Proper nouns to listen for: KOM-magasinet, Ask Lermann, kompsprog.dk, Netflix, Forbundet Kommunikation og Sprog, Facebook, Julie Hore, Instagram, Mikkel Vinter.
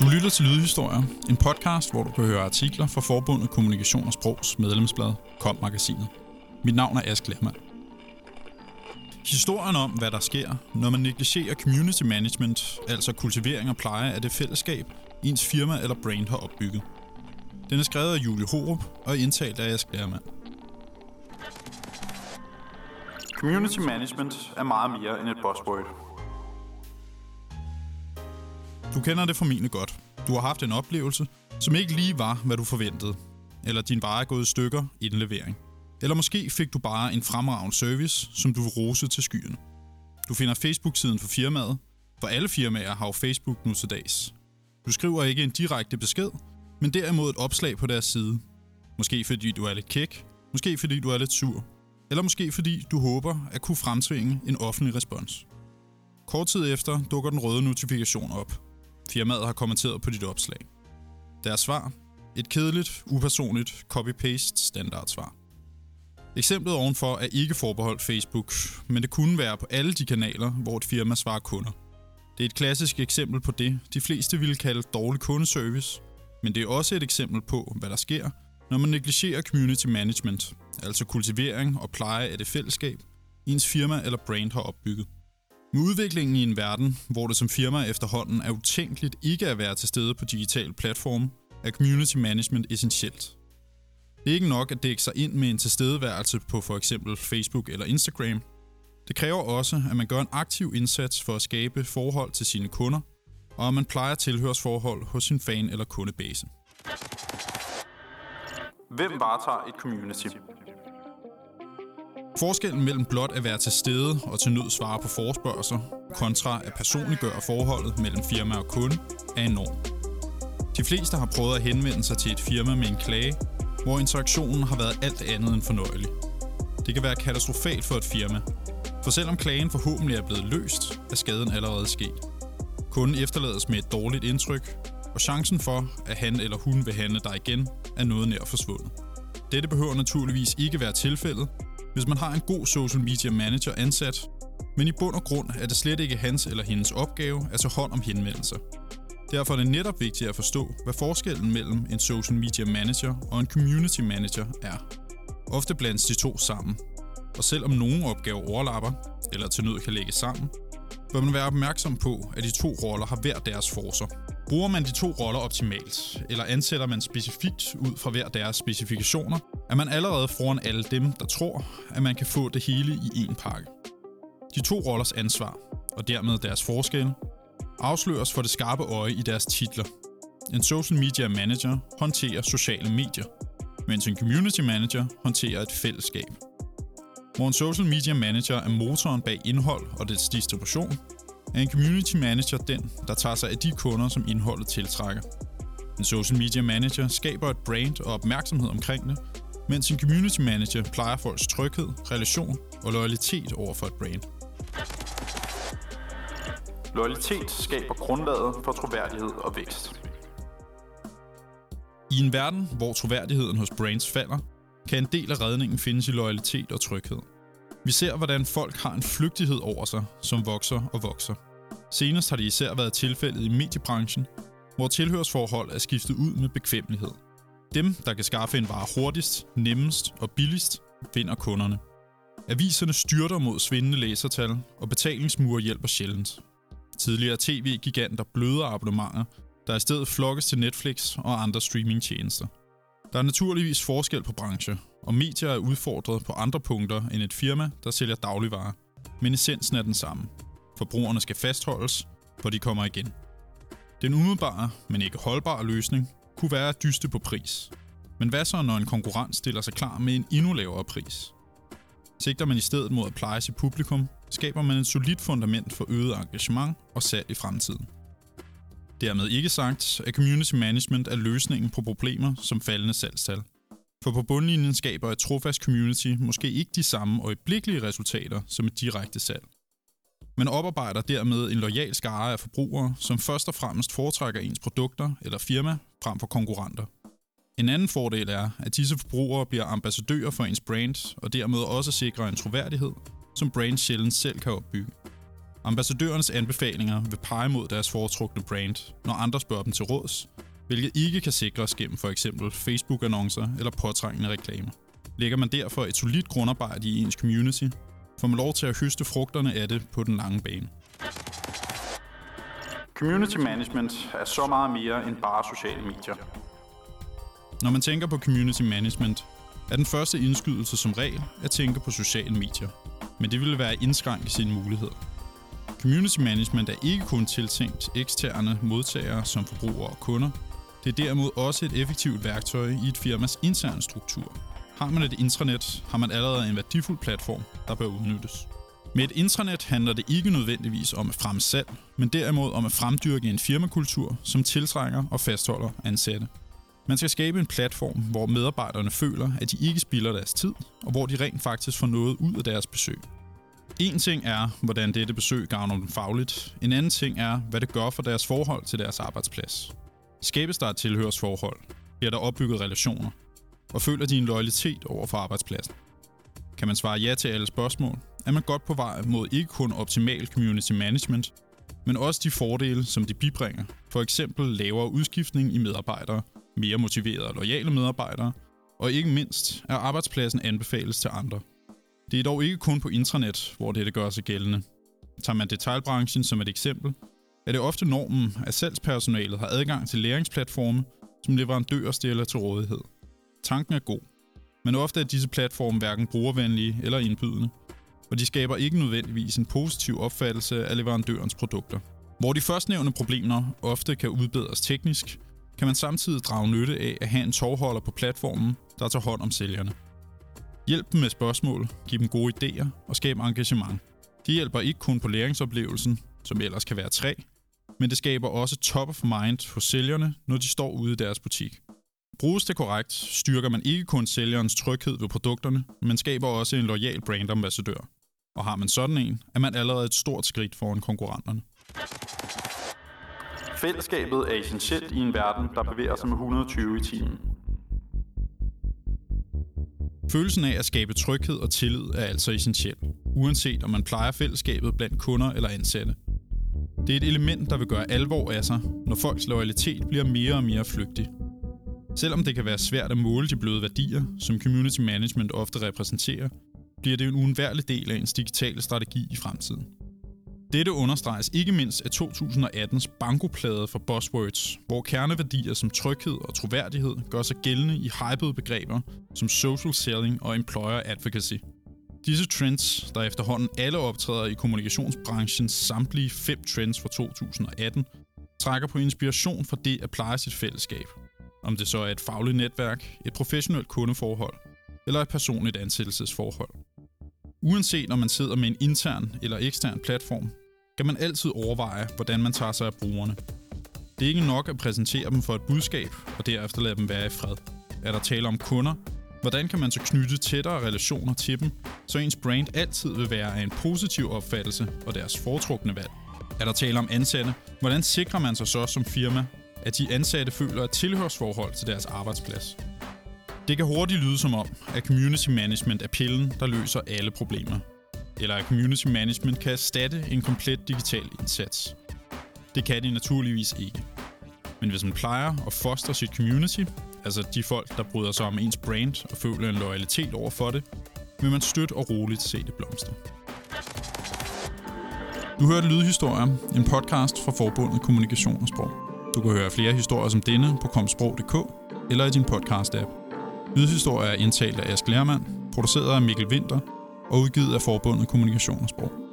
Du lytter til Lydhistorier, en podcast, hvor du kan høre artikler fra Forbundet Kommunikation og Sprogs medlemsblad KOM-magasinet. Mit navn er Ask Lermann. Historien om, hvad der sker, når man negligerer community management, altså kultivering og pleje af det fællesskab, ens firma eller brand har opbygget. Den er skrevet af Julie Hore og indtalt af Ask Lermann. Community management er meget mere end et buzzword. Du kender det formentlig godt. Du har haft en oplevelse, som ikke lige var, hvad du forventede. Eller din vare er gået i stykker i den levering. Eller måske fik du bare en fremragende service, som du vil rose til skyen. Du finder Facebook-siden for firmaet, for alle firmaer har jo Facebook nu til dags. Du skriver ikke en direkte besked, men derimod et opslag på deres side. Måske fordi du er lidt kæk, måske fordi du er lidt sur. Eller måske fordi du håber at kunne fremtvinge en offentlig respons. Kort tid efter dukker den røde notifikation op. Firmaet har kommenteret på dit opslag. Deres svar? Et kedeligt, upersonligt copy-paste standardsvar. Eksemplet ovenfor er ikke forbeholdt Facebook, men det kunne være på alle de kanaler, hvor et firma svarer kunder. Det er et klassisk eksempel på det, de fleste ville kalde dårlig kundeservice, men det er også et eksempel på, hvad der sker, når man negligerer community management, altså kultivering og pleje af det fællesskab, ens firma eller brand har opbygget. Med udviklingen i en verden, hvor det som firma efterhånden er utænkeligt ikke at være til stede på digitale platforme, er community management essentielt. Det er ikke nok at dække sig ind med en tilstedeværelse på f.eks. Facebook eller Instagram. Det kræver også, at man gør en aktiv indsats for at skabe forhold til sine kunder, og at man plejer tilhørsforhold hos sin fan- eller kundebase. Hvem varetager et community? Forskellen mellem blot at være til stede og til nød svare på forespørgelser, kontra at personliggøre forholdet mellem firma og kunde, er enorm. De fleste har prøvet at henvende sig til et firma med en klage, hvor interaktionen har været alt andet end fornøjelig. Det kan være katastrofalt for et firma, for selvom klagen forhåbentlig er blevet løst, er skaden allerede sket. Kunden efterlades med et dårligt indtryk, og chancen for, at han eller hun vil handle dig igen, er noget nær forsvundet. Dette behøver naturligvis ikke være tilfældet, hvis man har en god social media manager ansat, men i bund og grund er det slet ikke hans eller hendes opgave at tage hånd om henvendelser. Derfor er det netop vigtigt at forstå, hvad forskellen mellem en social media manager og en community manager er. Ofte blandes de to sammen, og selvom nogle opgaver overlapper, eller til nød kan lægges sammen, bør man være opmærksom på, at de to roller har hver deres forcer. Bruger man de to roller optimalt, eller ansætter man specifikt ud fra hver deres specifikationer, er man allerede foran alle dem, der tror, at man kan få det hele i én pakke. De to rollers ansvar, og dermed deres forskelle, afsløres for det skarpe øje i deres titler. En social media manager håndterer sociale medier, mens en community manager håndterer et fællesskab. Hvor en social media manager er motoren bag indhold og dets distribution, er en community manager den, der tager sig af de kunder, som indholdet tiltrækker. En social media manager skaber et brand og opmærksomhed omkring det, mens en community manager plejer folks tryghed, relation og loyalitet over for et brand. Loyalitet skaber grundlaget for troværdighed og vækst. I en verden, hvor troværdigheden hos brands falder, kan en del af redningen findes i loyalitet og tryghed. Vi ser, hvordan folk har en flygtighed over sig, som vokser og vokser. Senest har det især været tilfældet i mediebranchen, hvor tilhørsforhold er skiftet ud med bekvemmelighed. Dem, der kan skaffe en vare hurtigst, nemmest og billigst, vinder kunderne. Aviserne styrter mod svindende læsertal, og betalingsmure hjælper sjældent. Tidligere tv-giganter bløder abonnementer, der i stedet flokkes til Netflix og andre streamingtjenester. Der er naturligvis forskel på brancher, og medier er udfordret på andre punkter end et firma, der sælger dagligvarer. Men essensen er den samme. Forbrugerne skal fastholdes, for de kommer igen. Den umiddelbare, men ikke holdbare løsning kunne være at dyste på pris. Men hvad så, når en konkurrent stiller sig klar med en endnu lavere pris? Sigter man i stedet mod at pleje sit publikum, skaber man et solidt fundament for øget engagement og salg i fremtiden. Dermed ikke sagt, at community management er løsningen på problemer som faldende salgstal. For på bundlinjen skaber et trofast community måske ikke de samme øjeblikkelige resultater som et direkte salg. Man oparbejder dermed en loyal skare af forbrugere, som først og fremmest foretrækker ens produkter eller firma frem for konkurrenter. En anden fordel er, at disse forbrugere bliver ambassadører for ens brand og dermed også sikrer en troværdighed, som brands sjældent selv kan opbygge. Ambassadørens anbefalinger vil pege mod deres foretrukne brand, når andre spørger dem til råds, hvilket ikke kan sikres gennem for eksempel Facebook-annoncer eller påtrængende reklamer. Lægger man derfor et solidt grundarbejde i ens community, får man lov til at høste frugterne af det på den lange bane. Community management er så meget mere end bare sociale medier. Når man tænker på community management, er den første indskydelse som regel at tænke på sociale medier, men det ville være at indskrænke sine muligheder. Community management er ikke kun tiltænkt eksterne modtagere som forbrugere og kunder. Det er derimod også et effektivt værktøj i et firmas interne struktur. Har man et intranet, har man allerede en værdifuld platform, der bør udnyttes. Med et intranet handler det ikke nødvendigvis om at fremme salg, men derimod om at fremdyrke en firmakultur, som tiltrækker og fastholder ansatte. Man skal skabe en platform, hvor medarbejderne føler, at de ikke spilder deres tid, og hvor de rent faktisk får noget ud af deres besøg. En ting er, hvordan dette besøg gavner dem fagligt. En anden ting er, hvad det gør for deres forhold til deres arbejdsplads. Skabes der et tilhørsforhold, bliver der opbygget relationer, og føler de en loyalitet over for arbejdspladsen. Kan man svare ja til alle spørgsmål, er man godt på vej mod ikke kun optimal community management, men også de fordele, som det bibringer. For eksempel lavere udskiftning i medarbejdere, mere motiverede og loyale medarbejdere, og ikke mindst, at arbejdspladsen anbefales til andre. Det er dog ikke kun på intranet, hvor dette gør sig gældende. Tager man detailbranchen som et eksempel, er det ofte normen, at salgspersonalet har adgang til læringsplatforme, som leverandører stiller til rådighed. Tanken er god, men ofte er disse platforme hverken brugervenlige eller indbydende, og de skaber ikke nødvendigvis en positiv opfattelse af leverandørens produkter. Hvor de førstnævnte problemer ofte kan udbedres teknisk, kan man samtidig drage nytte af at have en tovholder på platformen, der tager hånd om sælgerne. Hjælp dem med spørgsmål, giv dem gode idéer og skab engagement. Det hjælper ikke kun på læringsoplevelsen, som ellers kan være træg, men det skaber også top of mind hos sælgerne, når de står ude i deres butik. Bruges det korrekt, styrker man ikke kun sælgerens tryghed ved produkterne, men skaber også en loyal brandambassadør. Og har man sådan en, er man allerede et stort skridt foran konkurrenterne. Fællesskabet er essentielt i en verden, der bevæger sig med 120 i timen. Følelsen af at skabe tryghed og tillid er altså essentiel, uanset om man plejer fællesskabet blandt kunder eller ansatte. Det er et element, der vil gøre alvor af sig, når folks loyalitet bliver mere og mere flygtig. Selvom det kan være svært at måle de bløde værdier, som community management ofte repræsenterer, bliver det en uundværlig del af ens digitale strategi i fremtiden. Dette understreges ikke mindst af 2018's bankoplade for buzzwords, hvor kerneværdier som tryghed og troværdighed gør sig gældende i hypede begreber som social selling og employer advocacy. Disse trends, der efterhånden alle optræder i kommunikationsbranchens samtlige 5 trends fra 2018, trækker på inspiration fra det at pleje sit fællesskab. Om det så er et fagligt netværk, et professionelt kundeforhold eller et personligt ansættelsesforhold. Uanset om man sidder med en intern eller ekstern platform, kan man altid overveje, hvordan man tager sig af brugerne. Det er ikke nok at præsentere dem for et budskab, og derefter lade dem være i fred. Er der tale om kunder? Hvordan kan man så knytte tættere relationer til dem, så ens brand altid vil være af en positiv opfattelse og deres foretrukne valg? Er der tale om ansatte? Hvordan sikrer man sig så som firma, at de ansatte føler et tilhørsforhold til deres arbejdsplads? Det kan hurtigt lyde som om, at community management er pillen, der løser alle problemer. Eller at community management kan erstatte en komplet digital indsats. Det kan det naturligvis ikke. Men hvis man plejer og foster sit community, altså de folk, der bryder sig om ens brand og føler en loyalitet over for det, vil man stødt og roligt se det blomstre. Du hørte Lydhistorier, en podcast fra Forbundet Kommunikation og Sprog. Du kan høre flere historier som denne på kompsprog.dk eller i din podcast-app. Lydhistorier er indtalt af Ask Lermann, produceret af Mikkel Vinter og udgivet af Forbundet Kommunikation og Sprog.